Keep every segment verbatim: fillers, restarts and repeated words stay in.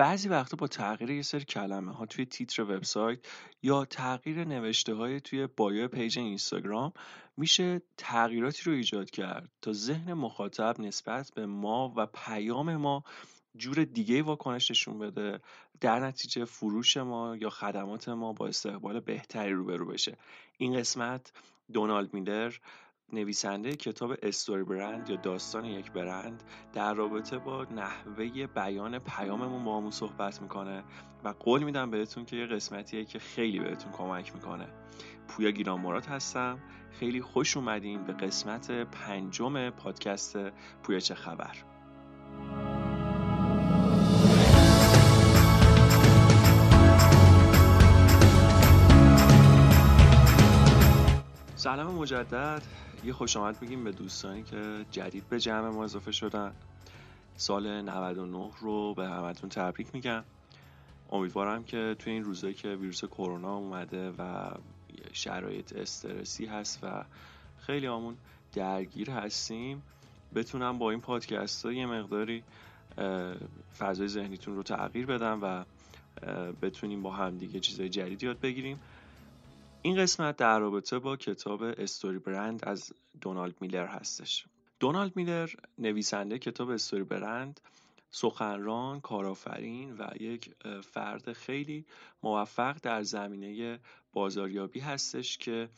بعضی وقتا با تغییر یه سری کلمه ها توی تیتر وبسایت یا تغییر نوشته های توی بایو پیج اینستاگرام میشه تغییراتی رو ایجاد کرد تا ذهن مخاطب نسبت به ما و پیام ما جور دیگه واکنش نشون بده، در نتیجه فروش ما یا خدمات ما با استقبال بهتری روبرو بشه. این قسمت دونالد میلر، نویسنده کتاب استوری برند یا داستان یک برند، در رابطه با نحوه بیان پیاممون با همون صحبت میکنه و قول میدم بهتون که یه قسمتیه که خیلی بهتون کمک میکنه. پویا گیرامراد هستم، خیلی خوش اومدین به قسمت پنجم پادکست پویا چه خبر. سلام مجدد، یه خوش آمد میگیم به دوستانی که جدید به جمع ما اضافه شدن. سال نود و نه رو به همتون تبریک میگم. امیدوارم که توی این روزایی که ویروس کرونا اومده و شرایط استرسی هست و خیلی همون درگیر هستیم، بتونم با این پادکست ها یه مقداری فضای ذهنیتون رو تغییر بدم و بتونیم با همدیگه چیزای جدید یاد بگیریم. این قسمت در رابطه با کتاب استوری برند از دونالد میلر هستش. دونالد میلر، نویسنده کتاب استوری برند، سخنران، کارآفرین و یک فرد خیلی موفق در زمینه بازاریابی هستش که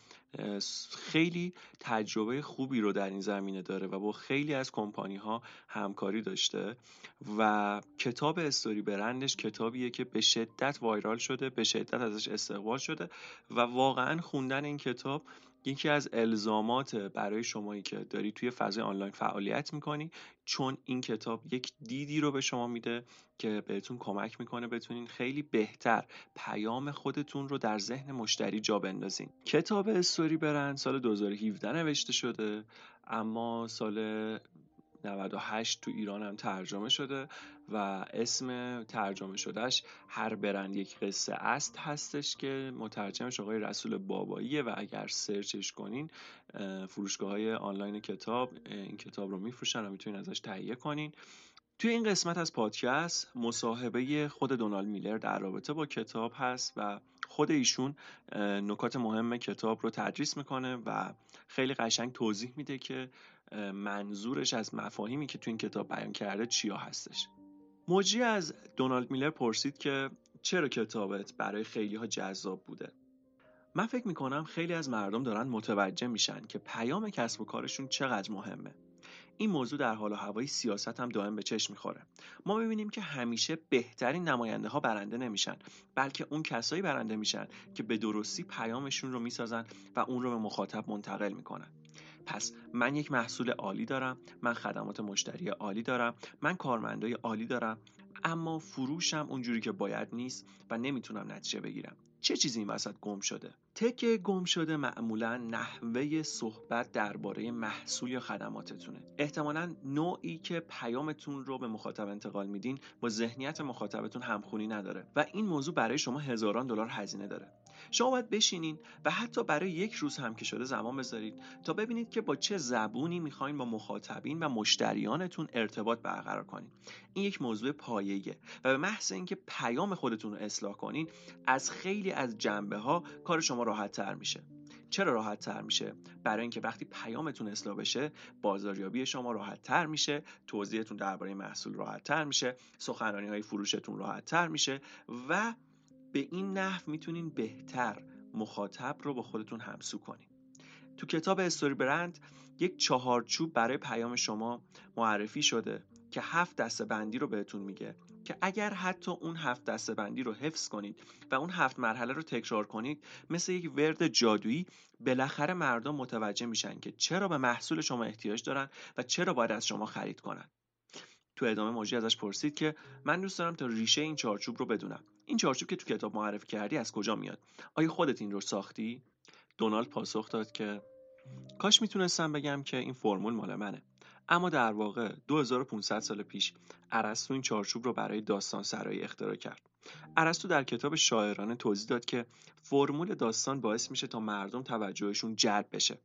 خیلی تجربه خوبی رو در این زمینه داره و با خیلی از کمپانی ها همکاری داشته و کتاب استوری برندش کتابیه که به شدت وایرال شده، به شدت ازش استقبال شده و واقعا خوندن این کتاب یکی از الزامات برای شمایی که داری توی فضای آنلاین فعالیت میکنی، چون این کتاب یک دیدی رو به شما میده که بهتون کمک میکنه بتونین خیلی بهتر پیام خودتون رو در ذهن مشتری جا بندازین. کتاب استوری برند سال دو هزار و هفده نوشته شده، اما سال نود و هشت تو ایران هم ترجمه شده و اسم ترجمه شدهش هر برند یک قصه است هستش که مترجمش آقای رسول باباییه و اگر سرچش کنین فروشگاه‌های آنلاین کتاب این کتاب رو میفروشن و میتونین ازش تهیه کنین. توی این قسمت از پادکست مصاحبه خود دونالد میلر در رابطه با کتاب هست و خود ایشون نکات مهم کتاب رو تدریس میکنه و خیلی قشنگ توضیح میده که منظورش از مفاهیمی که تو این کتاب بیان کرده چیا هستش. موجی از دونالد میلر پرسید که چرا کتابت برای خیلی ها جذاب بوده. من فکر میکنم خیلی از مردم دارن متوجه میشن که پیام کسب و کارشون چقدر مهمه. این موضوع در حال و هوای سیاست هم دائم به چشم میخوره. ما میبینیم که همیشه بهترین نماینده ها برنده نمیشن، بلکه اون کسایی برنده میشن که به درستی پیامشون رو میسازن و اون رو به مخاطب منتقل میکنن. پس من یک محصول عالی دارم، من خدمات مشتری عالی دارم، من کارمندای عالی دارم، اما فروشم اونجوری که باید نیست و نمیتونم نتیجه بگیرم. چه چیزی این وسط گم شده؟ تکه گم شده معمولا نحوه صحبت درباره محصول یا خدماتتونه. احتمالاً نوعی که پیامتون رو به مخاطب انتقال میدین با ذهنیت مخاطبتون همخونی نداره و این موضوع برای شما هزاران دلار هزینه داره. شما باید بشینین و حتی برای یک روز هم که شده زمان بذارید تا ببینید که با چه زبونی میخواین با مخاطبین و مشتریانتون ارتباط برقرار کنین. این یک موضوع پایه‌ایه و به محض اینکه پیام خودتون رو اصلاح کنین از خیلی از جنبه‌ها کار شما راحت تر میشه. چرا راحت تر میشه؟ برای اینکه وقتی پیامتون اصلاح بشه، بازاریابی شما راحت تر میشه، توضیحتون درباره محصول راحت تر میشه، سخنرانی‌های فروشتون راحت تر میشه و به این نحو میتونین بهتر مخاطب رو با خودتون همسو کنین. تو کتاب استوری برند یک چهارچوب برای پیام شما معرفی شده که هفت دسته‌بندی رو بهتون میگه که اگر حتی اون هفت دسته‌بندی رو حفظ کنید و اون هفت مرحله رو تکرار کنید، مثل یک ورد جادویی بالاخره مردم متوجه میشن که چرا به محصول شما احتیاج دارن و چرا باید از شما خرید کنن. تو ادامه موجی ازش پرسید که من دوست دارم تا ریشه این چارچوب رو بدونم. این چارچوب که تو کتاب معرفی کردی از کجا میاد؟ آیا خودت این رو ساختی؟ دونالد پاسخ داد که کاش میتونستم بگم که این فرمول مال منه، اما در واقع دو هزار و پانصد سال پیش ارسطو این چارچوب رو برای داستان سرایی اختراع کرد. ارسطو در کتاب شاعرانه توضیح داد که فرمول داستان باعث میشه تا مردم توجهشون جلب بشه.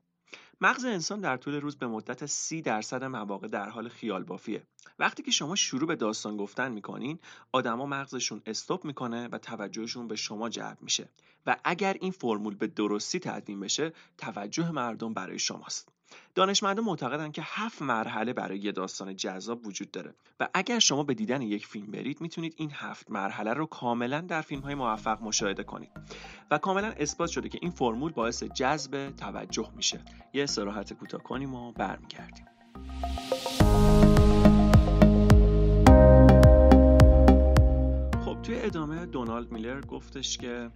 مغز انسان در طول روز به مدت سی درصد مواقع در حال خیال بافیه. وقتی که شما شروع به داستان گفتن میکنین، آدما مغزشون استاپ میکنه و توجهشون به شما جلب میشه و اگر این فرمول به درستی تدوین بشه، توجه مردم برای شماست. دانشمندان معتقدن که هفت مرحله برای یه داستان جذاب وجود داره و اگر شما به دیدن یک فیلم برید، میتونید این هفت مرحله رو کاملا در فیلم‌های موفق مشاهده کنید و کاملا اثبات شده که این فرمول باعث جذب توجه میشه. یه استراحت کوتاه کنیم و برمیگردیم. خب توی ادامه دونالد میلر گفتش که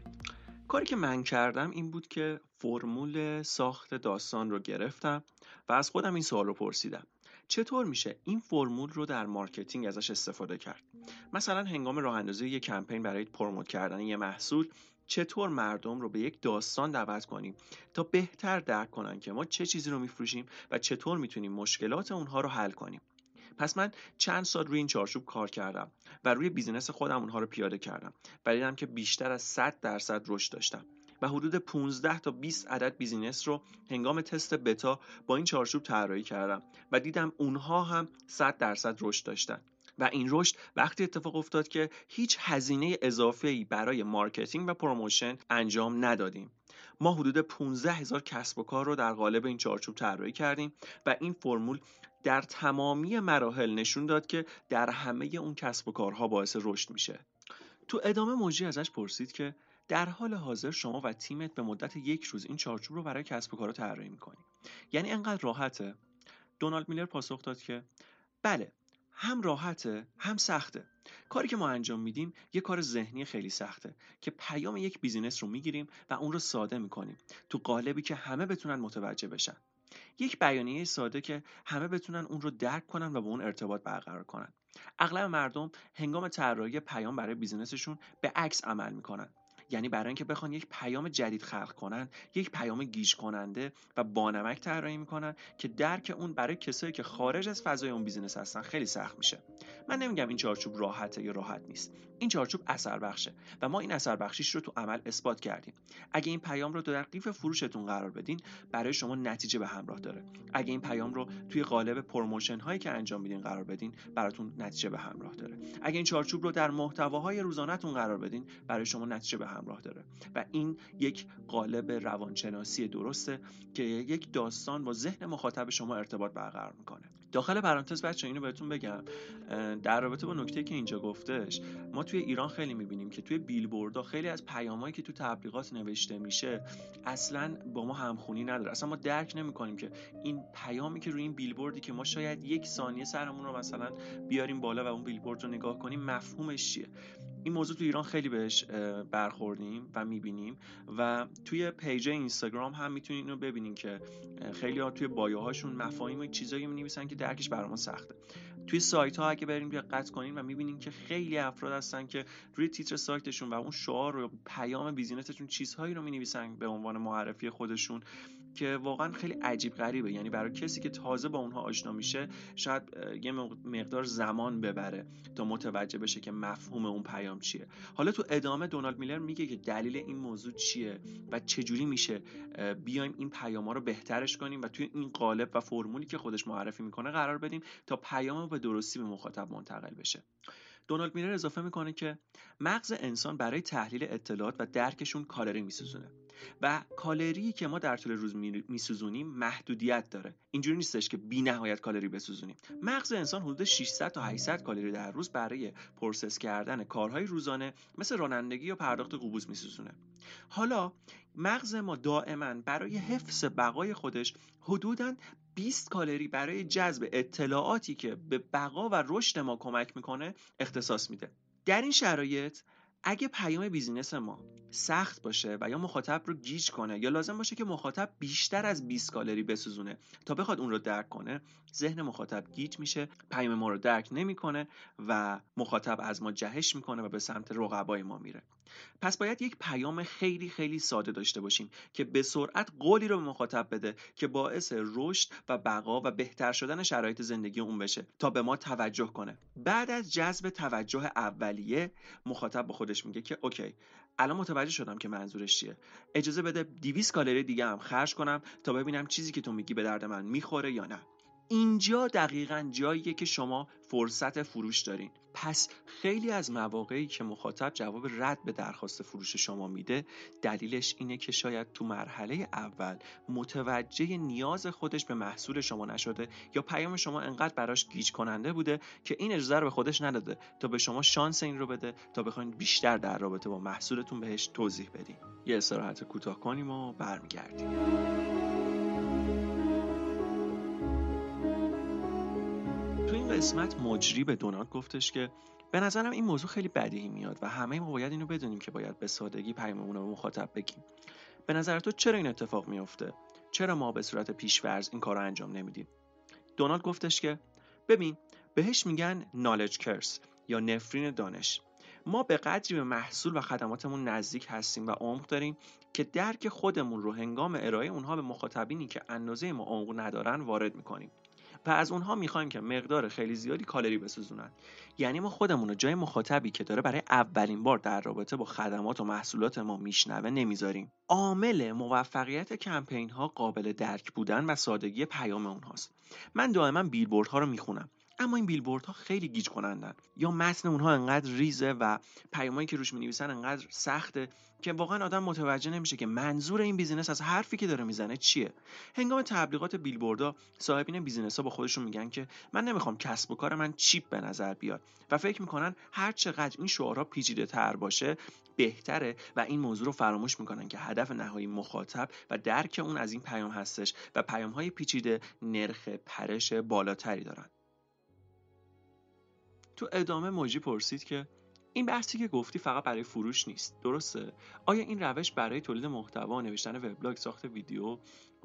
کاری که من کردم این بود که فرمول ساخت داستان رو گرفتم و از خودم این سوال رو پرسیدم: چطور میشه این فرمول رو در مارکتینگ ازش استفاده کرد؟ مثلا هنگام راه اندازی یک کمپین برای پروموت کردن یه محصول، چطور مردم رو به یک داستان دعوت کنیم تا بهتر درک کنن که ما چه چیزی رو میفروشیم و چطور میتونیم مشکلات اونها رو حل کنیم. پس من چند سال روی این چارچوب کار کردم و روی بیزینس خودم اونها رو پیاده کردم و دیدم که بیشتر از صد درصد رشد داشتم و حدود پانزده تا بیست عدد بیزینس رو هنگام تست بتا با این چارچوب طراحی کردم و دیدم اونها هم صد درصد رشد داشتن و این رشد وقتی اتفاق افتاد که هیچ هزینه اضافه‌ای برای مارکتینگ و پروموشن انجام ندادیم. ما حدود پانزده هزار کسب و کار رو در قالب این چارچوب طراحی کردیم و این فرمول در تمامی مراحل نشون داد که در همه اون کسب و کارها باعث رشد میشه. تو ادامه موجی ازش پرسید که در حال حاضر شما و تیمت به مدت یک روز این چارچوب رو برای کسب و کارها طراحی میکنید، یعنی انقدر راحته؟ دونالد میلر پاسخ داد که بله، هم راحته هم سخته. کاری که ما انجام میدیم یه کار ذهنی خیلی سخته که پیام یک بیزینس رو میگیریم و اون رو ساده میکنیم تو قالبی که همه بتونن متوجه بشن. یک بیانیه ساده که همه بتونن اون رو درک کنن و با اون ارتباط برقرار کنن. اغلب مردم هنگام طراحی پیام برای بیزینسشون به عکس عمل میکنن، یعنی برای اینکه بخوان یک پیام جدید خلق کنن، یک پیام گیج کننده و بانمک طراحی میکنن که درک اون برای کسایی که خارج از فضای اون بیزینس هستن خیلی سخت میشه. من نمیگم این چارچوب راحته یا راحت نیست. این چارچوب اثر بخشه و ما این اثر بخشیش رو تو عمل اثبات کردیم. اگه این پیام رو در قیف فروشتون قرار بدین، برای شما نتیجه به همراه داره. اگه این پیام رو توی قالب پروموشن هایی که انجام میدین قرار بدین، براتون نتیجه به همراه داره. اگه این چارچوب رو در محتواهای روزانه‌تون قرار بدین، برای شما نتیجه به همراه داره. و این یک قالب روانشناسی درسته که یک داستان با ذهن مخاطب شما ارتباط برقرار میکنه. داخل پرانتز بچه اینو بهتون بگم در رابطه با نکته که اینجا گفتش، ما توی ایران خیلی میبینیم که توی بیلبوردها خیلی از پیامایی که تو تبلیغات نوشته میشه اصلاً با ما همخونی نداره. اصلا ما درک نمیکنیم که این پیامی که روی این بیلبوردی که ما شاید یک ثانیه سرمون رو مثلا بیاریم بالا و اون بیلبورد رو نگاه کنیم مفهومش چیه. این موضوع تو ایران خیلی بهش برخوردیم و میبینیم و توی پیج اینستاگرام هم میتونید اینو ببینین که خیلی‌ها توی بایوهاشون مفاهیم یک چیزایی می‌نویسن که درکش برامون سخته. توی سایت‌ها اگه بریم دقت کنین و می‌بینین که خیلی افراد هستن که روی تیتر سایتشون و اون شعار و پیام بیزینسشون چیزهایی رو می‌نویسن به عنوان معرفی خودشون که واقعا خیلی عجیب غریبه، یعنی برای کسی که تازه با اونها آشنا میشه شاید یه مقدار زمان ببره تا متوجه بشه که مفهوم اون پیام چیه. حالا تو ادامه دونالد میلر میگه که دلیل این موضوع چیه و چجوری میشه بیایم این پیاما رو بهترش کنیم و توی این قالب و فرمولی که خودش معرفی میکنه قرار بدیم تا پیام به درستی به مخاطب منتقل بشه. دونالد میلر اضافه میکنه که مغز انسان برای تحلیل اطلاعات و درکشون کالری میسوزونه و کالری که ما در طول روز میسوزونیم محدودیت داره. اینجوری نیستش که بی نهایت کالری بسوزونیم. مغز انسان حدود ششصد تا هشتصد کالری در روز برای پروسس کردن کارهای روزانه مثل رانندگی یا پرداخت قبوز میسوزونه. حالا مغز ما دائما برای حفظ بقای خودش حدوداً بیست کالری برای جذب اطلاعاتی که به بقا و رشد ما کمک میکنه اختصاص میده. در این شرایط اگه پیام بیزینس ما سخت باشه و یا مخاطب رو گیج کنه یا لازم باشه که مخاطب بیشتر از بیست کالری بسوزونه تا بخواد اون رو درک کنه، ذهن مخاطب گیج میشه، پیام ما رو درک نمیکنه و مخاطب از ما جهش میکنه و به سمت رقبای ما میره. پس باید یک پیام خیلی خیلی ساده داشته باشیم که به سرعت قولی رو به مخاطب بده که باعث رشد و بقا و بهتر شدن شرایط زندگی اون بشه تا به ما توجه کنه. بعد از جذب توجه اولیه، مخاطب به خود خودش میگه که اوکی الان متوجه شدم که منظورش چیه، اجازه بده دویست کالری دیگه هم خرج کنم تا ببینم چیزی که تو میگی به درد من میخوره یا نه. اینجا دقیقاً جاییه که شما فرصت فروش دارین. پس خیلی از مواقعی که مخاطب جواب رد به درخواست فروش شما میده، دلیلش اینه که شاید تو مرحله اول متوجه نیاز خودش به محصول شما نشده یا پیام شما انقدر براش گیج کننده بوده که این اجازه رو به خودش نداده تا به شما شانس این رو بده تا بخواید بیشتر در رابطه با محصولتون بهش توضیح بدین. یه استراحت کوتاه کنیم و برمیگردیم. قسمت مجری به دونالد گفتش که به نظرم این موضوع خیلی بدیهی میاد و همه ما باید اینو بدونیم که باید به سادگی پیاممون رو به مخاطب بگیم. به نظر تو چرا این اتفاق میفته؟ چرا ما به صورت پیش‌فرض این کارو انجام نمیدیم؟ دونالد گفتش که ببین، بهش میگن knowledge curse یا نفرین دانش. ما به قدری به محصول و خدماتمون نزدیک هستیم و عمق داریم که درک خودمون رو هنگام ارائه اونها به مخاطبینی که اندازه ما عمق ندارن وارد می‌کنیم. و از اونها میخوایم که مقدار خیلی زیادی کالری بسوزونن. یعنی ما خودمون رو جای مخاطبی که داره برای اولین بار در رابطه با خدمات و محصولات ما میشنوه نمیذاریم. عامل موفقیت کمپین ها قابل درک بودن و سادگی پیام اونهاست. من دائما بیلبورد ها رو میخونم، اما این بیلبورد ها خیلی گیج کنندن، یا متن اونها انقدر ریزه و پیامایی که روش می‌نویسن انقدر سخته که واقعا آدم متوجه نمیشه که منظور این بیزینس از حرفی که داره میزنه چیه. هنگام تبلیغات بیلبوردها صاحبین بیزینس‌ها با خودشون میگن که من نمیخوام کسب و کار من چیپ به نظر بیاد و فکر میکنن هر چقدر این شعارها پیچیده‌تر باشه بهتره و این موضوع رو فراموش میکنن که هدف نهایی مخاطب و درک اون از این پیام هستش و پیام‌های پیچیده نرخ پرش بالاتری دارن. تو ادامه موجی پرسید که این بحثی که گفتی فقط برای فروش نیست، درسته؟ آیا این روش برای تولید محتوا، نوشتن وبلاگ، ساخت ویدیو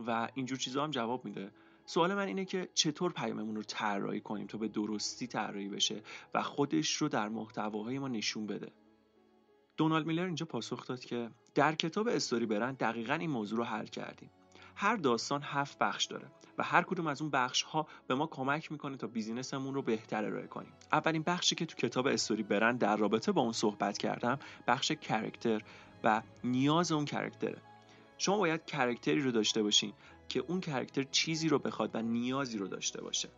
و اینجور چیزا هم جواب میده؟ سوال من اینه که چطور پیاممون رو طراحی کنیم تا به درستی طراحی بشه و خودش رو در محتواهای ما نشون بده؟ دونالد میلر اینجا پاسخ داد که در کتاب استوری برند دقیقاً این موضوع رو حل کردیم. هر داستان هفت بخش داره و هر کدوم از اون بخش‌ها به ما کمک می‌کنه تا بیزینسمون رو بهتر ارائه کنیم. اولین بخشی که تو کتاب استوری برند در رابطه با اون صحبت کردم، بخش کاراکتر و نیاز اون کاراکتره. شما باید کاراکتری رو داشته باشین که اون کاراکتر چیزی رو بخواد و نیازی رو داشته باشه.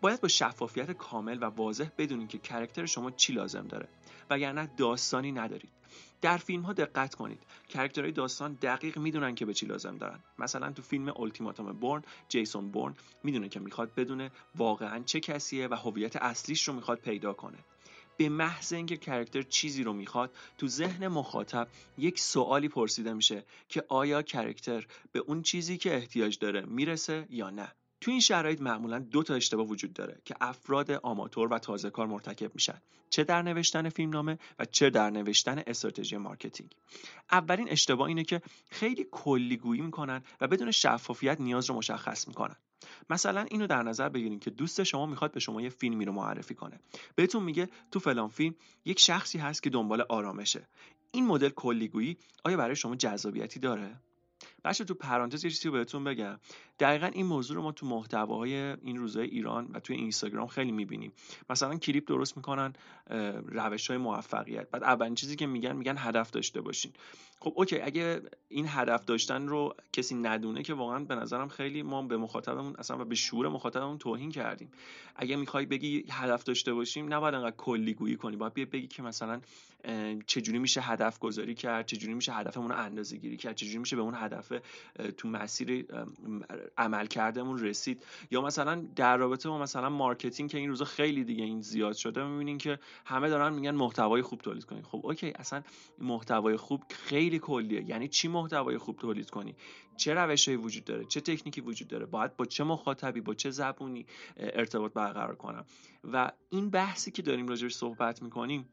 باید با شفافیت کامل و واضح بدونین که کاراکتر شما چی لازم داره، وگرنه داستانی ندارید. در فیلم ها دقت کنید، کاراکترهای داستان دقیق میدونن که به چی لازم دارن. مثلا تو فیلم اولتیماتوم بورن، جیسون بورن میدونه که میخواد بدونه واقعا چه کسیه و هویت اصلیش رو میخواد پیدا کنه. به محض اینکه کاراکتر چیزی رو میخواد، تو ذهن مخاطب یک سوالی پرسیده میشه که آیا کاراکتر به اون چیزی که احتیاج داره میرسه یا نه. تو این شرایط معمولاً دو تا اشتباه وجود داره که افراد آماتور و تازه‌کار مرتکب میشن، چه در نوشتن فیلمنامه و چه در نوشتن استراتژی مارکتینگ. اولین اشتباه اینه که خیلی کلی‌گویی میکنن و بدون شفافیت نیاز رو مشخص میکنن. مثلا اینو در نظر بگیرین که دوست شما میخواد به شما یه فیلمی رو معرفی کنه. بهتون میگه تو فلان فیلم یک شخصی هست که دنبال آرامشه. این مدل کلی‌گویی آیا برای شما جذابیتی داره؟ باشه، تو پرانتز یه چیزی رو بهتون بگم. دقیقاً این موضوع رو ما تو محتواهای این روزهای ایران و توی اینستاگرام خیلی می‌بینیم. مثلا کلیپ درست می‌کنن، روش‌های موفقیت، بعد اولین چیزی که میگن میگن هدف داشته باشین. خب اوکی، اگه این هدف داشتن رو کسی ندونه که واقعاً به نظرم خیلی ما به مخاطبمون اصلا و به شعور مخاطبمون توهین کردیم. اگه می‌خوای بگی هدف داشته باشیم، نباید انقدر کلی‌گویی کنی. باید بگی که مثلا چجوری میشه هدف گذاری کرد، چجوری میشه هدفمون رو اندازه‌گیری کرد، چجوری میشه به اون هدف تو مسیر عمل کردمون رسید. یا مثلا در رابطه با مثلا مارکتینگ که این روزا خیلی دیگه این زیاد شده، می‌بینین که همه دارن میگن محتوای خوب تولید کنین. خب اوکی، اصلا محتوای خوب خیلی کلیه. یعنی چی محتوای خوب تولید کنی؟ چه روشی وجود داره؟ چه تکنیکی وجود داره؟ باید با چه مخاطبی، با چه زبونی ارتباط برقرار کنم؟ و این بحثی که داریم راجعش صحبت می‌کنیم،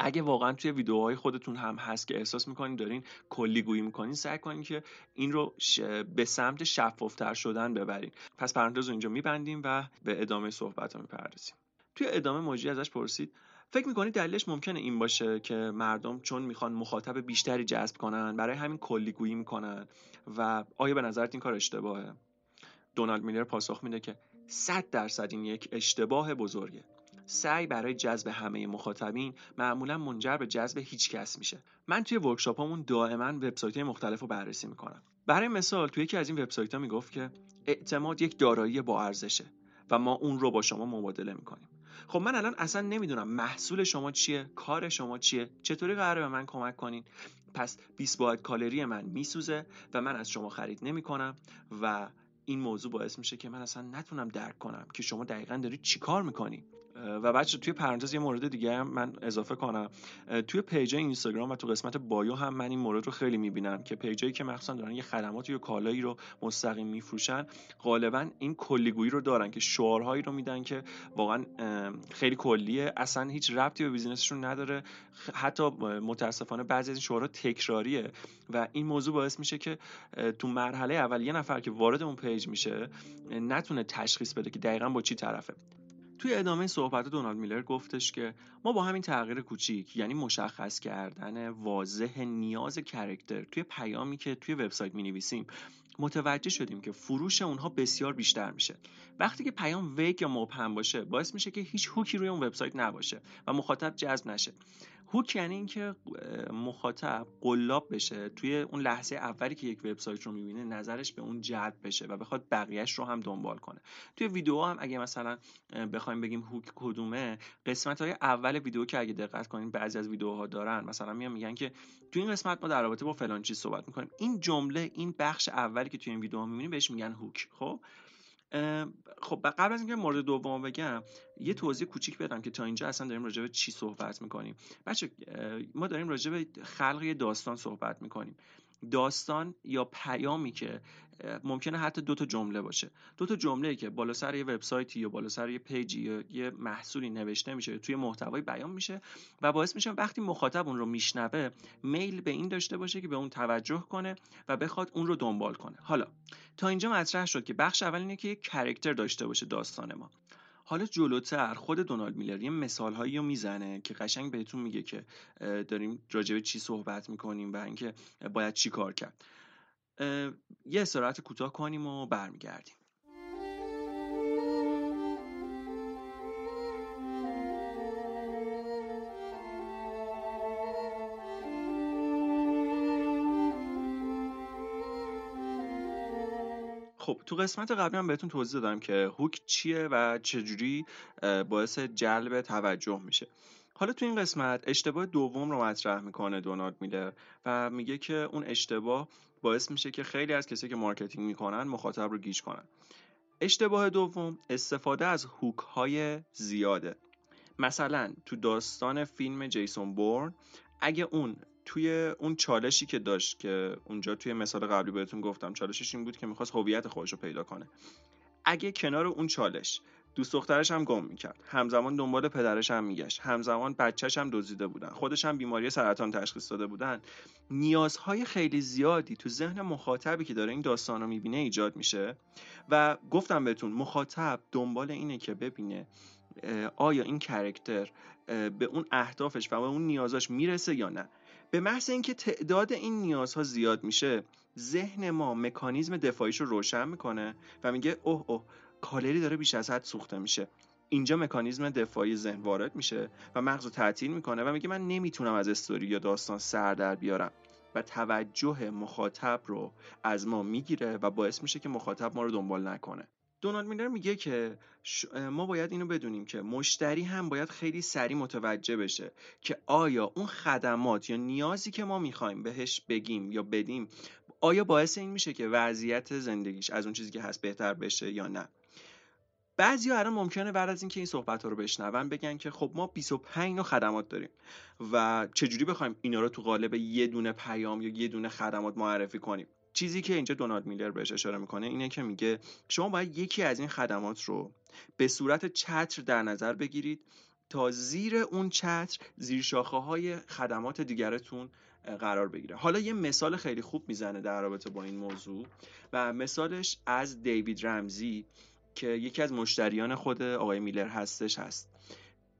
اگه واقعا توی ویدیوهای خودتون هم هست که احساس میکنین دارین کلی‌گویی میکنین، سعی کنین که این رو ش... به سمت شفافتر شدن ببرین. پس پرانتز رو اینجا میبندیم و به ادامه صحبت رو میپردازیم. توی ادامه موجی ازش پرسید فکر میکنی دلیلش ممکنه این باشه که مردم چون میخوان مخاطب بیشتری جذب کنن برای همین کلی‌گویی میکنن و آیا به نظرت این کار اشتباهه؟ دونالد میلر پاسخ میده که صد درصد این یک اشتباه بزرگه. سعی برای جذب همه مخاطبین معمولا منجر به جذب هیچ کس میشه. من توی ورکشاپامون دائما وبسایت‌های مختلف رو بررسی میکنم. برای مثال توی یکی از این وبسایت‌ها میگفت که اعتماد یک دارایی با ارزشه و ما اون رو با شما مبادله میکنیم. خب من الان اصلا نمیدونم محصول شما چیه، کار شما چیه، چطوری قراره به من کمک کنین. پس بیست باید کالری من میسوزه و من از شما خرید نمیکنم و این موضوع باعث میشه که من اصلا نتونم درک کنم که شما دقیقاً دارید چیکار میکنی. و بچه توی پرانتز یه مورد دیگه هم من اضافه کنم، توی پیجای اینستاگرام و تو قسمت بایو هم من این مورد رو خیلی میبینم که پیجایی که مخصوصا دارن یه خدماتی یا کالایی رو مستقیم میفروشن غالبا این کلیگویی رو دارن که شعارهایی رو میدن که واقعا خیلی کلیه، اصلا هیچ ربطی به بیزینسشون نداره. حتی متاسفانه بعضی از این شعارها تکراریه و این موضوع باعث میشه که تو مرحله اول یه نفر که وارد اون پیج میشه نتونه تشخیص بده که دقیقاً با چی طرفه. توی ادامه صحبت دونالد میلر گفتش که ما با همین تغییر کوچیک، یعنی مشخص کردن واضح نیاز کرکتر توی پیامی که توی وبسایت می‌نویسیم، متوجه شدیم که فروش اونها بسیار بیشتر میشه. وقتی که پیام ویک یا مبهم باشه، باعث میشه که هیچ هوکی روی اون وبسایت نباشه و مخاطب جذب نشه. هوک یعنی اینکه مخاطب قلاب بشه، توی اون لحظه اولی که یک وبسایت رو میبینه نظرش به اون جلب بشه و بخواد بقیه‌اش رو هم دنبال کنه. توی ویدیوها هم اگه مثلا بخوایم بگیم هوک کدومه، قسمت‌های اول ویدیو که اگه دقت کنین بعضی از ویدیوها دارن، مثلا میان میگن که توی این قسمت ما در رابطه با فلان چیز صحبت می‌کنیم. این جمله، این بخش اولی که توی این ویدیوها می‌بینیم بهش میگن هوک. خب خب قبل از اینکه مورد دوم بگم یه توضیح کوچیک بدم که تا اینجا اصلا داریم راجع به چی صحبت میکنیم. بچه ما داریم راجع به خلق یه داستان صحبت میکنیم. داستان یا پیامی که ممکنه حتی دو تا جمله باشه، دو تا جمله‌ای که بالا سر یه وبسایتی یا بالا سر یه پیجی یا یه محصولی نوشته میشه، توی محتوای بیان میشه و باعث میشه وقتی مخاطب اون رو میشنوه میل به این داشته باشه که به اون توجه کنه و بخواد اون رو دنبال کنه. حالا تا اینجا مطرح شد که بخش اول اینه که یه کاراکتر داشته باشه داستان ما. حالا جلوتر خود دونالد میلر یه مثال‌هایی رو میزنه که قشنگ بهتون میگه که داریم راجع به چی صحبت میکنیم و اینکه باید چی کار کرد. یه استراحت کوتاه کنیم و برمیگردیم. خب تو قسمت قبلی هم بهتون توضیح دادم که هوک چیه و چجوری باعث جلب توجه میشه. حالا تو این قسمت اشتباه دوم رو مطرح میکنه دونالد میلر و میگه که اون اشتباه باعث میشه که خیلی از کسایی که مارکتینگ میکنن مخاطب رو گیج کنن. اشتباه دوم استفاده از هوک های زیاده. مثلا تو داستان فیلم جیسون بورن اگه اون توی اون چالشی که داشت که اونجا توی مثال قبلی بهتون گفتم چالشش این بود که میخواست هویت خودش رو پیدا کنه، اگه کنار اون چالش دوست دخترش هم گم میکرد، همزمان دنبال پدرش هم میگشت، همزمان بچه‌ش هم دزدیده بودن، خودش هم بیماری سرطان تشخیص داده بودن، نیازهای خیلی زیادی تو ذهن مخاطبی که داره این داستان رو میبینه ایجاد میشه و گفتم بهتون مخاطب دنبال اینه که ببینه آیا این کاراکتر به اون اهدافش و به اون نیازش میرسه یا نه. به محض اینکه تعداد این نیازها زیاد میشه، ذهن ما مکانیزم دفاعیش رو روشن میکنه و میگه اوه اوه کالری داره بیش از حد سوخته میشه. اینجا مکانیزم دفاعی ذهن وارد میشه و مغز رو تعطیل میکنه و میگه من نمیتونم از استوری یا داستان سر در بیارم و توجه مخاطب رو از ما میگیره و باعث میشه که مخاطب ما رو دنبال نکنه. دونالد میلر میگه که ما باید اینو بدونیم که مشتری هم باید خیلی سریع متوجه بشه که آیا اون خدمات یا نیازی که ما میخوایم بهش بگیم یا بدیم آیا باعث این میشه که وضعیت زندگیش از اون چیزی که هست بهتر بشه یا نه. بعضیا الان ممکنه بعد از اینکه این صحبت‌ها رو بشنون بگن که خب ما بیست و پنج نوع خدمات داریم و چجوری بخوایم اینا رو تو قالب یه دونه پیام یا یه دونه خدمات معرفی کنیم. چیزی که اینجا دونالد میلر بهش اشاره میکنه اینه که میگه شما باید یکی از این خدمات رو به صورت چتر در نظر بگیرید تا زیر اون چتر زیر شاخه های خدمات دیگرتون قرار بگیره. حالا یه مثال خیلی خوب میزنه در رابطه با این موضوع و مثالش از دیوید رمزی که یکی از مشتریان خود آقای میلر هستش هست.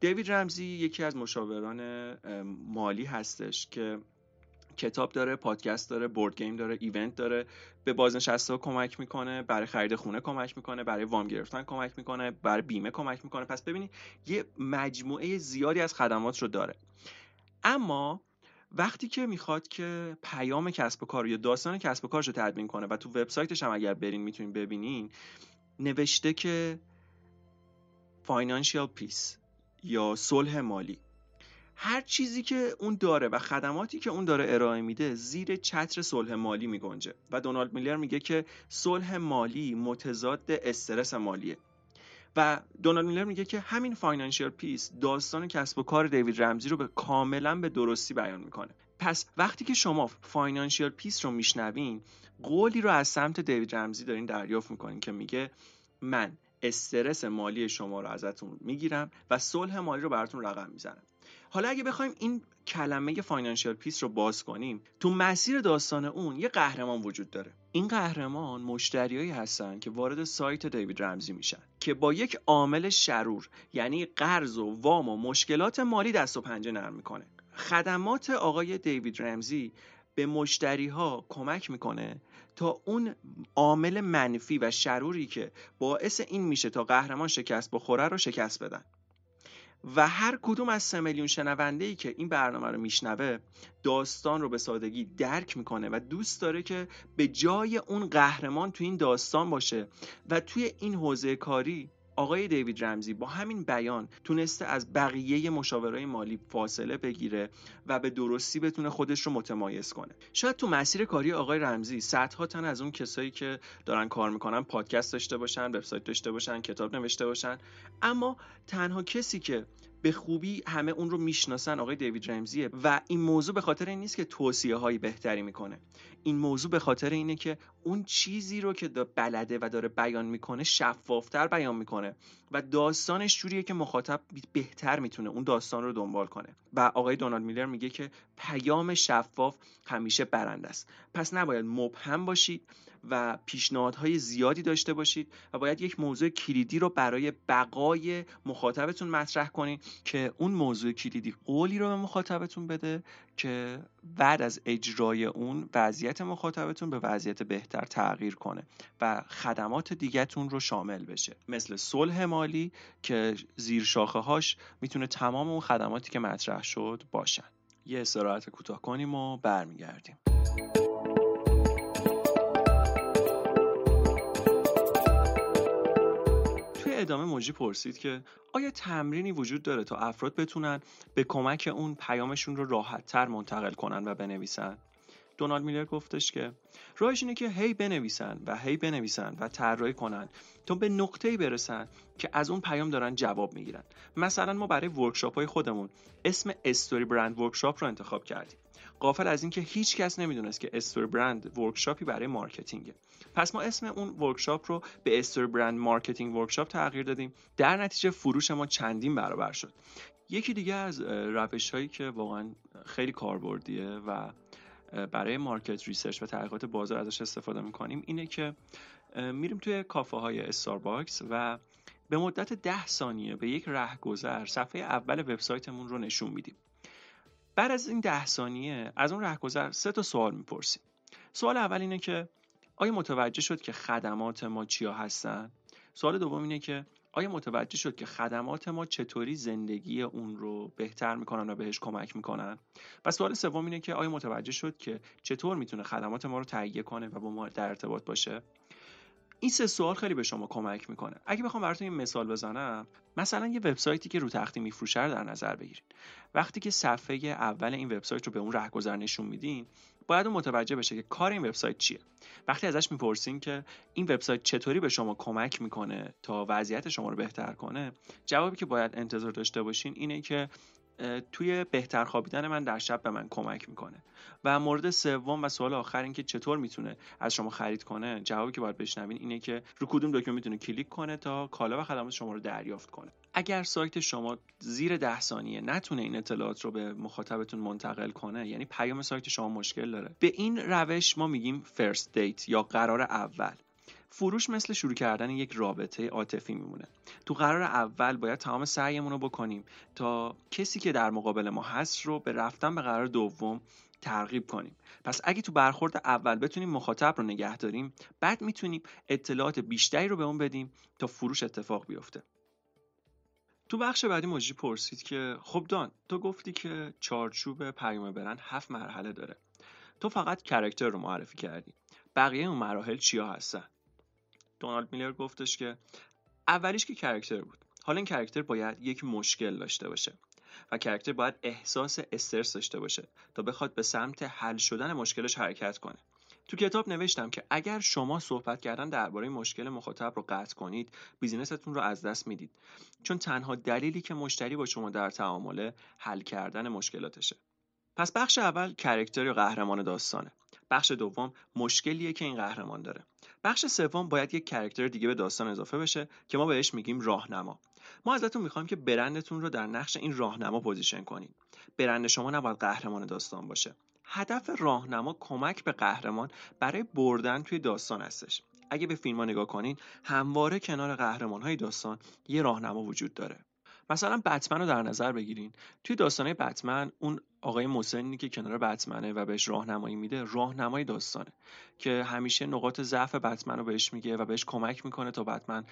دیوید رمزی یکی از مشاوران مالی هستش که کتاب داره، پادکست داره، بورد گیم داره، ایونت داره، به بازنشسته‌ها کمک میکنه، برای خرید خونه کمک میکنه، برای وام گرفتن کمک میکنه، برای بیمه کمک میکنه. پس ببینید یه مجموعه زیادی از خدمات رو داره. اما وقتی که میخواد که پیام کسب و کار یا داستان کسب و کارش رو تدوین کنه و تو وبسایتش هم اگر برین میتونین ببینین نوشته که Financial Peace یا صلح مالی، هر چیزی که اون داره و خدماتی که اون داره ارائه میده زیر چتر صلح مالی میگنجه و دونالد میلر میگه که صلح مالی متضاد استرس مالیه و دونالد میلر میگه که همین فاینانشال پیس داستان کسب و کار دیوید رمزی رو به کاملا به درستی بیان میکنه. پس وقتی که شما فاینانشال پیس رو میشنوین، قولی رو از سمت دیوید رمزی دارین دریافت میکنین که میگه من استرس مالی شما رو ازتون میگیرم و صلح مالی رو براتون رقم میزنم. حالا اگه بخوایم این کلمه فاینانشال پیس رو باز کنیم، تو مسیر داستان اون یه قهرمان وجود داره. این قهرمان مشتریایی هستن که وارد سایت دیوید رمزی میشن که با یک عامل شرور، یعنی قرض و وام و مشکلات مالی، دست و پنجه نرم میکنه. خدمات آقای دیوید رمزی به مشتری ها کمک میکنه تا اون عامل منفی و شروری که باعث این میشه تا قهرمان شکست بخوره رو شکست بدن. و هر کدوم از سه میلیون شنونده‌ای که این برنامه رو میشنوه داستان رو به سادگی درک میکنه و دوست داره که به جای اون قهرمان توی این داستان باشه و توی این حوزه کاری آقای دیوید رمزی با همین بیان تونسته از بقیه مشاورای مالی فاصله بگیره و به درستی بتونه خودش رو متمایز کنه. شاید تو مسیر کاری آقای رمزی صدها تن از اون کسایی که دارن کار میکنن پادکست داشته باشن، وبسایت داشته باشن، کتاب نوشته باشن، اما تنها کسی که به خوبی همه اون رو میشناسن آقای دیوید رمزیه. و این موضوع به خاطر این نیست که توصیه های بهتری میکنه، این موضوع به خاطر اینه که اون چیزی رو که بلده و داره بیان میکنه شفافتر بیان میکنه و داستانش جوریه که مخاطب بهتر میتونه اون داستان رو دنبال کنه. و آقای دونالد میلر میگه که پیام شفاف همیشه برنده است. پس نباید مبهم باشید و پیشنهادهای زیادی داشته باشید و باید یک موضوع کلیدی رو برای بقای مخاطبتون مطرح کنید که اون موضوع کلیدی قولی رو به مخاطبتون بده که بعد از اجرای اون وضعیت مخاطبتون به وضعیت بهتر تغییر کنه و خدمات دیگه‌تون رو شامل بشه، مثل صلح مالی که زیر شاخه‌هاش میتونه تمام اون خدماتی که مطرح شد باشن. یه استراحت کوتاه کنیم و برمیگردیم. ادامه موجی پرسید که آیا تمرینی وجود داره تا افراد بتونن به کمک اون پیامشون رو راحت‌تر منتقل کنن و بنویسن؟ دونالد میلر گفتش که راهش اینه که هی بنویسن و هی بنویسن و طراحی کنن تا به نقطه‌ای برسن که از اون پیام دارن جواب میگیرن. مثلا ما برای ورکشاپ‌های خودمون اسم استوری برند ورکشاپ رو انتخاب کردیم، غافل از این که هیچ کس نمیدونست که استوری برند ورکشاپی برای مارکتینگه. پس ما اسم اون ورکشاپ رو به استوری برند مارکتینگ ورکشاپ تغییر دادیم، در نتیجه فروش ما چندین برابر شد. یکی دیگه از روش‌هایی که واقعا خیلی کاربردیه و برای مارکت ریسرچ و تحقیقات بازار ازش استفاده میکنیم اینه که میریم توی کافه های استارباکس و به مدت ده ثانیه به یک رهگذر صفحه اول وبسایتمون رو نشون میدیم. بعد از این ده ثانیه از اون رهگذر سه تا سوال میپرسیم. سوال اول اینه که آیا متوجه شد که خدمات ما چیا هستن؟ سوال دوم اینه که آیا متوجه شد که خدمات ما چطوری زندگی اون رو بهتر میکنن و بهش کمک میکنن؟ و سوال سوم اینه که آیا متوجه شد که چطور میتونه خدمات ما رو تهیه کنه و با ما در ارتباط باشه؟ این سه سوال خیلی به شما کمک میکنه. اگه بخوام براتون یه مثال بزنم، مثلا یه وبسایتی که رو تختی میفروشه رو در نظر بگیرید. وقتی که صفحه اول این وبسایت رو به اون رهگذر نشون میدین، باید اون متوجه بشه که کار این وبسایت چیه. وقتی ازش میپرسین که این وبسایت چطوری به شما کمک میکنه تا وضعیت شما رو بهتر کنه، جوابی که باید انتظار داشته باشین اینه که توی بهتر خوابیدن من در شب به من کمک میکنه. و مورد سوم و سوال آخر این که چطور میتونه از شما خرید کنه، جوابی که باید بشنوین اینه که رو کدوم دکمه میتونه کلیک کنه تا کالا و خدمات شما رو دریافت کنه. اگر سایت شما زیر ده ثانیه نتونه این اطلاعات رو به مخاطبتون منتقل کنه، یعنی پیام سایت شما مشکل داره. به این روش ما میگیم فرست دیت یا قرار اول. فروش مثل شروع کردن یک رابطه عاطفی میمونه. تو قرار اول باید تمام سعیمون رو بکنیم تا کسی که در مقابل ما هست رو به رفتن به قرار دوم ترغیب کنیم. پس اگه تو برخورد اول بتونیم مخاطب رو نگه داریم، بعد میتونیم اطلاعات بیشتری رو به اون بدیم تا فروش اتفاق بیفته. تو بخش بعدی مجری پرسید که خب دان، تو گفتی که چارچوب پیام برند هفت مرحله داره. تو فقط کاراکتر رو معرفی کردی. بقیه اون مراحل چیا هستن؟ دونالد میلر گفتش که اولیش که کاراکتر بود. حالا این کاراکتر باید یک مشکل داشته باشه و کاراکتر باید احساس استرس داشته باشه تا بخواد به سمت حل شدن مشکلش حرکت کنه. تو کتاب نوشتم که اگر شما صحبت کردن درباره مشکل مخاطب رو قطع کنید، بیزینستون رو از دست میدید، چون تنها دلیلی که مشتری با شما در تعامله حل کردن مشکلاتشه. پس بخش اول کاراکتر یا قهرمان داستانه. بخش دوم مشکلیه که این قهرمان داره. بخش سوم باید یک کاراکتر دیگه به داستان اضافه بشه که ما بهش میگیم راهنما. ما ازتون میخوایم که برندتون رو در نقش این راهنما پوزیشن کنید. برند شما نباید قهرمان داستان باشه. هدف راهنما کمک به قهرمان برای بردن توی داستان هستش. اگه به فیلم‌ها نگاه کنین، همواره کنار قهرمان‌های داستان یه راهنما وجود داره. مثلا بتمن رو در نظر بگیرین. توی داستانه بتمن اون آقای مسنی که کنار بتمنه و بهش راهنمایی میده، راهنمای داستانه که همیشه نقاط ضعف بتمن رو بهش میگه و بهش کمک میکنه تا بتمن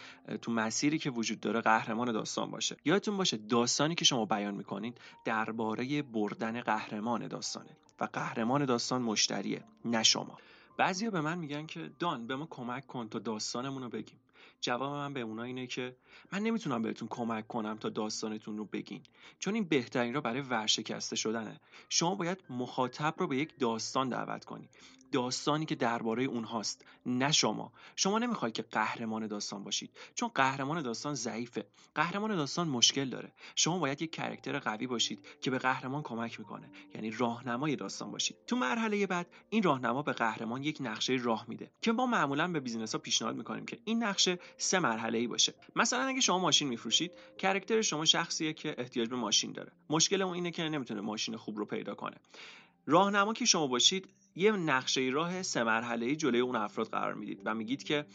تو مسیری که وجود داره قهرمان داستان باشه. یادتون باشه داستانی که شما بیان میکنید درباره بردن قهرمان داستانه و قهرمان داستان مشتریه، نه شما. بعضیا به من میگن که دان، به ما کمک کن تا داستانمون رو بگیم. جواب من به اونا اینه که من نمیتونم بهتون کمک کنم تا داستانتون رو بگین، چون این بهترین را برای ورشکسته شدنه. شما باید مخاطب رو به یک داستان دعوت کنی، داستانی که درباره اونهاست، نه شما. شما نمیخواید که قهرمان داستان باشید، چون قهرمان داستان ضعیفه، قهرمان داستان مشکل داره. شما باید یک کاراکتر قوی باشید که به قهرمان کمک میکنه، یعنی راهنمای داستان باشید. تو مرحله بعد این راهنما به قهرمان یک نقشه راه میده که ما معمولا به بیزینس‌ها پیشنهاد میکنیم که این نقشه سه مرحله‌ای باشه. مثلا اگه شما ماشین میفروشید، کاراکتر شما شخصیه که احتیاج به ماشین داره. مشکل اون اینه که نمیتونه ماشین خوب رو پیدا کنه. راهنما که شما باشید، یه نقشه راه سه مرحله‌ای جلوی اون افراد قرار میدید و میگید که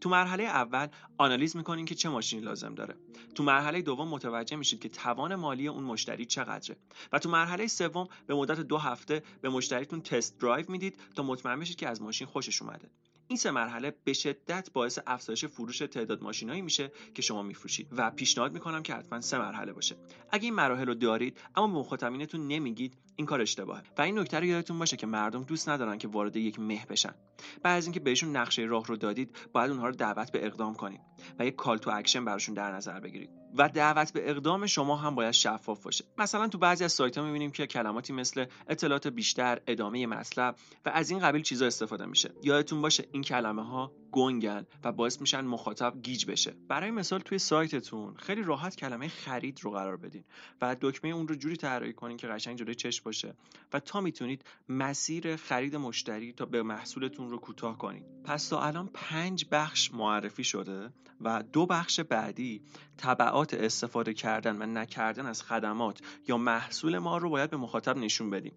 تو مرحله اول آنالیز میکنین که چه ماشینی لازم داره. تو مرحله دوم متوجه میشید که توان مالی اون مشتری چقدره و تو مرحله سوم به مدت دو هفته به مشتریتون تست درایو میدید تا مطمئن بشید که از ماشین خوشش اومده. این سه مرحله به شدت باعث افزایش فروش تعداد ماشینایی میشه که شما میفروشید و پیشنهاد میکنم که حتما سه مرحله باشه. اگه این مراحل رو دارید اما به مخاطبینتون نمیگید، این کار اشتباهه و این نکته رو یادتون باشه که مردم دوست ندارن که وارد یک مه بشن. بعد از اینکه بهشون نقشه راه رو دادید، باید اونها رو دعوت به اقدام کنید و یک کال تو اکشن براشون در نظر بگیرید و دعوت به اقدام شما هم باید شفاف باشه. مثلا تو بعضی از سایت‌ها می‌بینیم که کلماتی مثل اطلاعات بیشتر، ادامه مطلب و از این قبیل چیزا استفاده میشه. یادتون باشه این کلمه‌ها گنگن و باعث میشن مخاطب گیج بشه. برای مثال توی سایتتون خیلی راحت کلمه خرید رو قرار بدین و دکمه اون رو جوری طراحی کنین که قشنگ جلوی چشم باشه و تا میتونید مسیر خرید مشتری تا به محصولتون رو کوتاه کنین. پس تا الان پنج بخش معرفی شده و دو بخش بعدی تبعات استفاده کردن و نکردن از خدمات یا محصول ما رو باید به مخاطب نشون بدیم.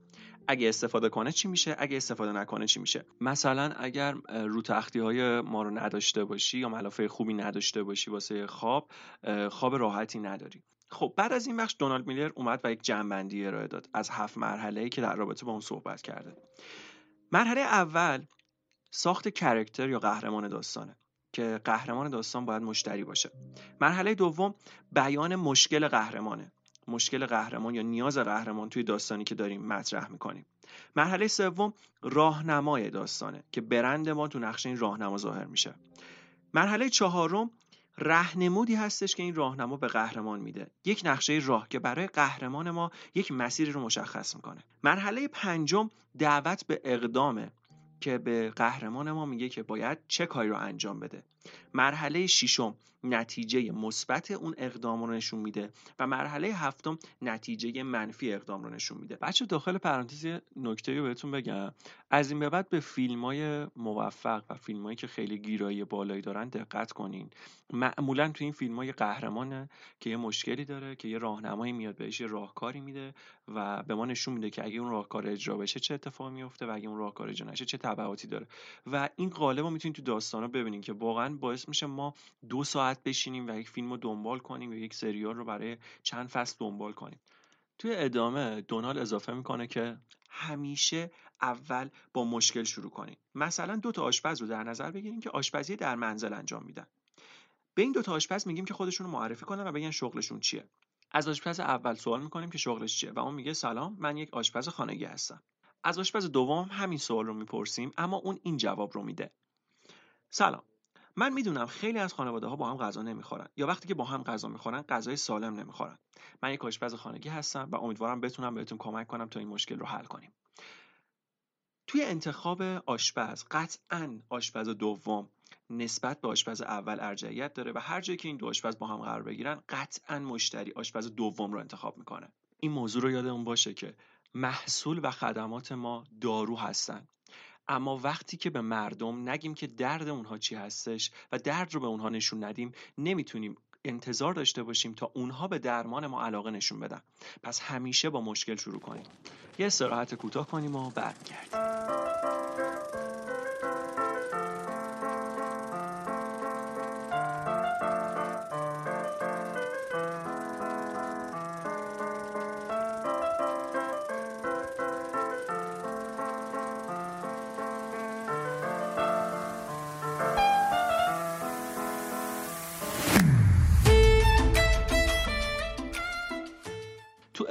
اگه استفاده کنه چی میشه؟ اگه استفاده نکنه چی میشه؟ مثلا اگر رو تختی‌های ما رو نداشته باشی یا ملافه خوبی نداشته باشی واسه خواب، خواب راحتی نداری. خب بعد از این بخش دونالد میلر اومد و یک جمع‌بندی ارائه داد از هفت مرحله‌ای که در رابطه با اون صحبت کرده. مرحله اول ساخت کاراکتر یا قهرمان داستانه که قهرمان داستان باید مشتری باشه. مرحله دوم بیان مشکل قهرمانه. مشکل قهرمان یا نیاز قهرمان توی داستانی که داریم مطرح میکنیم. مرحله سوم راهنمای داستانه که برند ما تو نقشه این راهنما ظاهر میشه. مرحله چهارم راهنمودی هستش که این راهنما به قهرمان میده، یک نقشه راه که برای قهرمان ما یک مسیری رو مشخص میکنه. مرحله پنجم دعوت به اقدامه که به قهرمان ما میگه که باید چه کاری رو انجام بده. مرحله ششم نتیجه مثبت اون اقدام رو نشون میده و مرحله هفتم نتیجه منفی اقدام رو نشون میده. بچه داخل پرانتز نکته رو بهتون بگم، از این به بعد به فیلم‌های موفق و فیلم‌هایی که خیلی گیرایی بالایی دارن دقت کنین. معمولا تو این فیلم‌های قهرمانه که یه مشکلی داره که یه راهنمایی میاد بهش، یه راهکاری میده و به ما نشون میده که اگه اون راهکار اجرا بشه چه اتفاقی میفته و اگه اون راهکار اجرا نشه چه تبعاتی داره. و این غالبا میتونید تو داستانا ببینین که واقعا باعث میشه ما دو ساعت بشینیم و یک فیلم رو دنبال کنیم یا یک سریال رو برای چند فصل دنبال کنیم. توی ادامه دونالد اضافه میکنه که همیشه اول با مشکل شروع کنین. مثلا دو تا آشپز رو در نظر بگیرین که آشپزی در منزل انجام میدن. به این دو تا آشپز میگیم که خودشون رو معرفی کنن و بگن شغلشون چیه. از آشپز اول سوال میکنیم که شغلش چیه و اون میگه سلام، من یک آشپز خانگی هستم. از آشپز دوم همین سوال رو میپرسیم، اما اون این جواب رو میده: سلام، من میدونم خیلی از خانواده‌ها با هم غذا نمیخورن یا وقتی که با هم غذا میخورن غذای سالم نمیخورن. من یک آشپز خانگی هستم و امیدوارم بتونم بهتون کمک کنم تا این مشکل رو حل کنیم. توی انتخاب آشپز قطعاً آشپز دوم نسبت به آشپز اول ارجحیت داره و هر جایی که این دو آشپز با هم قرار بگیرن قطعاً مشتری آشپز دوم رو انتخاب میکنه. این موضوع رو یادمون باشه که محصول و خدمات ما دارو هستن، اما وقتی که به مردم نگیم که درد اونها چی هستش و درد رو به اونها نشون ندیم، نمیتونیم انتظار داشته باشیم تا اونها به درمان ما علاقه نشون بدن. پس همیشه با مشکل شروع کنیم. یه استراحت کوتاه کنیم و برگردیم.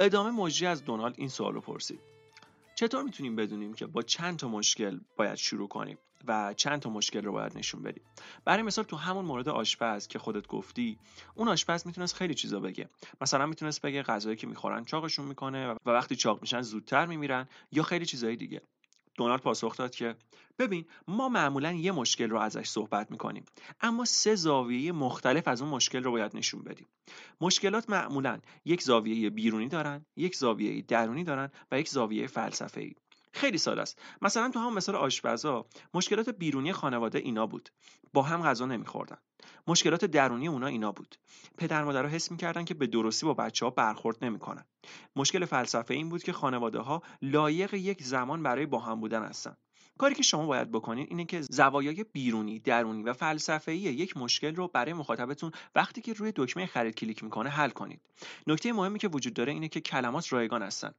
ادامه مجری از دونالد این سوال رو پرسید: چطور میتونیم بدونیم که با چند تا مشکل باید شروع کنیم و چند تا مشکل رو باید نشون بدیم؟ برای مثال تو همون مورد آشپز که خودت گفتی، اون آشپز میتونست خیلی چیزا بگه. مثلا میتونست بگه غذایی که میخورن چاقشون میکنه و وقتی چاق میشن زودتر میمیرن یا خیلی چیزای دیگه. دونالد پاسخ داد که ببین، ما معمولا یه مشکل رو ازش صحبت میکنیم، اما سه زاویه مختلف از اون مشکل رو باید نشون بدیم. مشکلات معمولا یک زاویه بیرونی دارن، یک زاویه درونی دارن و یک زاویه فلسفه‌ای. خیلی ساده است. مثلا تو همون مثال آشپزا، مشکلات بیرونی خانواده اینا بود، با هم غذا نمیخوردن. مشکلات درونی اونا اینا بود، پدر مادرها حس میکردن که به درستی با بچه‌ها برخورد نمیکنن. مشکل فلسفه این بود که خانواده‌ها لایق یک زمان برای با هم بودن هستن. کاری که شما باید بکنین اینه که زوایای بیرونی، درونی و فلسفه‌ای یک مشکل رو برای مخاطبتون وقتی که روی دکمه خرید کلیک میکنه حل کنید. نکته مهمی که وجود داره اینه که کلمات رایگان هستن.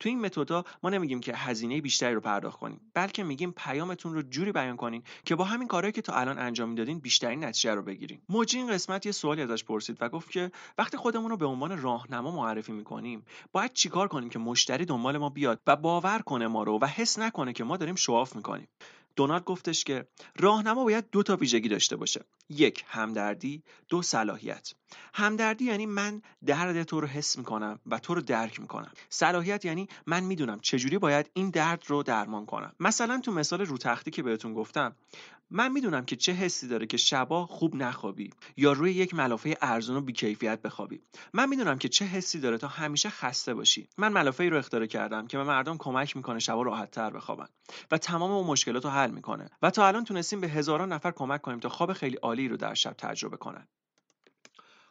تو این متدا ما نمیگیم که هزینه بیشتری رو پرداخت کنین، بلکه میگیم پیامتون رو جوری بیان کنین که با همین کارهایی که تا الان انجام میدادین بیشترین نتیجه رو بگیرین. موجی این قسمت یه سوالی ازش پرسید و گفت که وقتی خودمون رو به عنوان راهنما معرفی میکنیم، باید چیکار کنیم که مشتری دنبال ما بیاد و باور کنه ما رو و حس نکنه که ما داریم شواف میکنیم؟ دونالد گفتش که راهنما باید دو تا ویژگی داشته باشه: یک، همدردی، دو، صلاحیت. همدردی یعنی من درد تو رو حس میکنم و تو رو درک میکنم. صلاحیت یعنی من میدونم چجوری باید این درد رو درمان کنم. مثلا تو مثال رو تختی که بهتون گفتم، من میدونم که چه حسی داره که شبا خوب نخوابی یا روی یک ملافه ارزون و بی‌کیفیت بخوابی. من میدونم که چه حسی داره تا همیشه خسته باشی. من ملافه‌ای رو اختراع کردم که به مردم کمک میکنه شبا راحت‌تر بخوابن و تمام اون مشکلات رو حل میکنه و تا الان تونستیم به هزاران نفر کمک کنیم تا خواب خیلی عالی رو در شب تجربه کنن.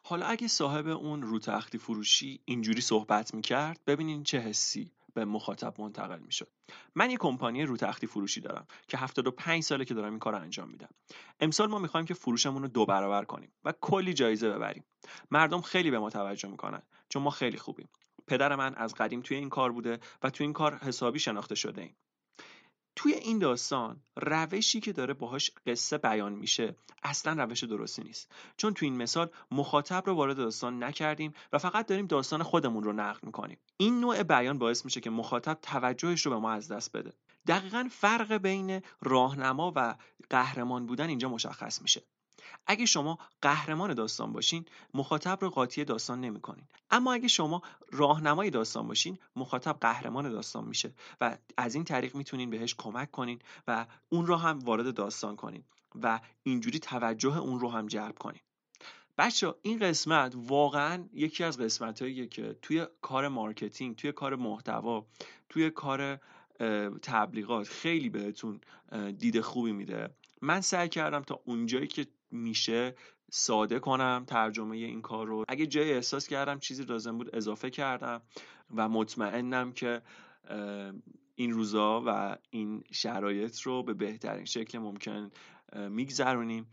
حالا اگه صاحب اون روتختی فروشی اینجوری صحبت میکرد، ببینین چه حسی به مخاطب منتقل میشد. من یک کمپانی روتختی فروشی دارم که هفتاد و پنج ساله که دارم این کارو انجام میدم. امسال ما میخوایم که فروشمون رو دو برابر کنیم و کلی جایزه ببریم. مردم خیلی به ما توجه میکنن چون ما خیلی خوبیم. پدر من از قدیم توی این کار بوده و توی این کار حسابی شناخته شده ایم. توی این داستان روشی که داره باهاش قصه بیان میشه اصلا روش درستی نیست، چون توی این مثال مخاطب رو وارد داستان نکردیم و فقط داریم داستان خودمون رو نقل میکنیم. این نوع بیان باعث میشه که مخاطب توجهش رو به ما از دست بده. دقیقاً فرق بین راهنما و قهرمان بودن اینجا مشخص میشه. اگه شما قهرمان داستان باشین، مخاطب رو قاطی داستان نمی‌کنین. اما اگه شما راهنمای داستان باشین، مخاطب قهرمان داستان میشه و از این طریق میتونین بهش کمک کنین و اون رو هم وارد داستان کنین و اینجوری توجه اون رو هم جلب کنین. بچه ها این قسمت واقعا یکی از قسمت هاییه که توی کار مارکتینگ، توی کار محتوا، توی کار تبلیغات خیلی بهتون دیده خوبی میده. من سعی کردم تا اونجایی که میشه ساده کنم ترجمه این کار رو. اگه جای احساس کردم چیزی لازم بود اضافه کردم و مطمئنم که این روزا و این شرایط رو به بهترین شکل ممکن میگذرونیم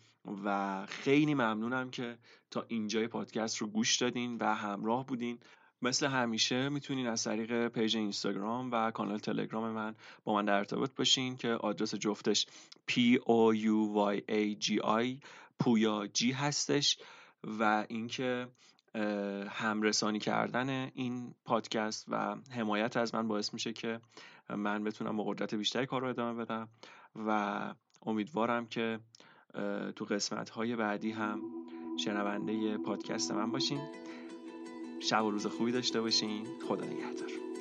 و خیلی ممنونم که تا اینجای پادکست رو گوش دادین و همراه بودین. مثل همیشه میتونین از طریق پیج اینستاگرام و کانال تلگرام من با من در ارتباط باشین که آدرس جفتش پی او یو وای ای جی آی پویا جی هستش و اینکه همرسانی کردن این پادکست و حمایت از من باعث میشه که من بتونم با قدرت بیشتری کار رو ادامه بدم و امیدوارم که تو قسمت‌های بعدی هم شنونده پادکست من باشین. شب و روز خوبی داشته باشین. خدا نگهدار.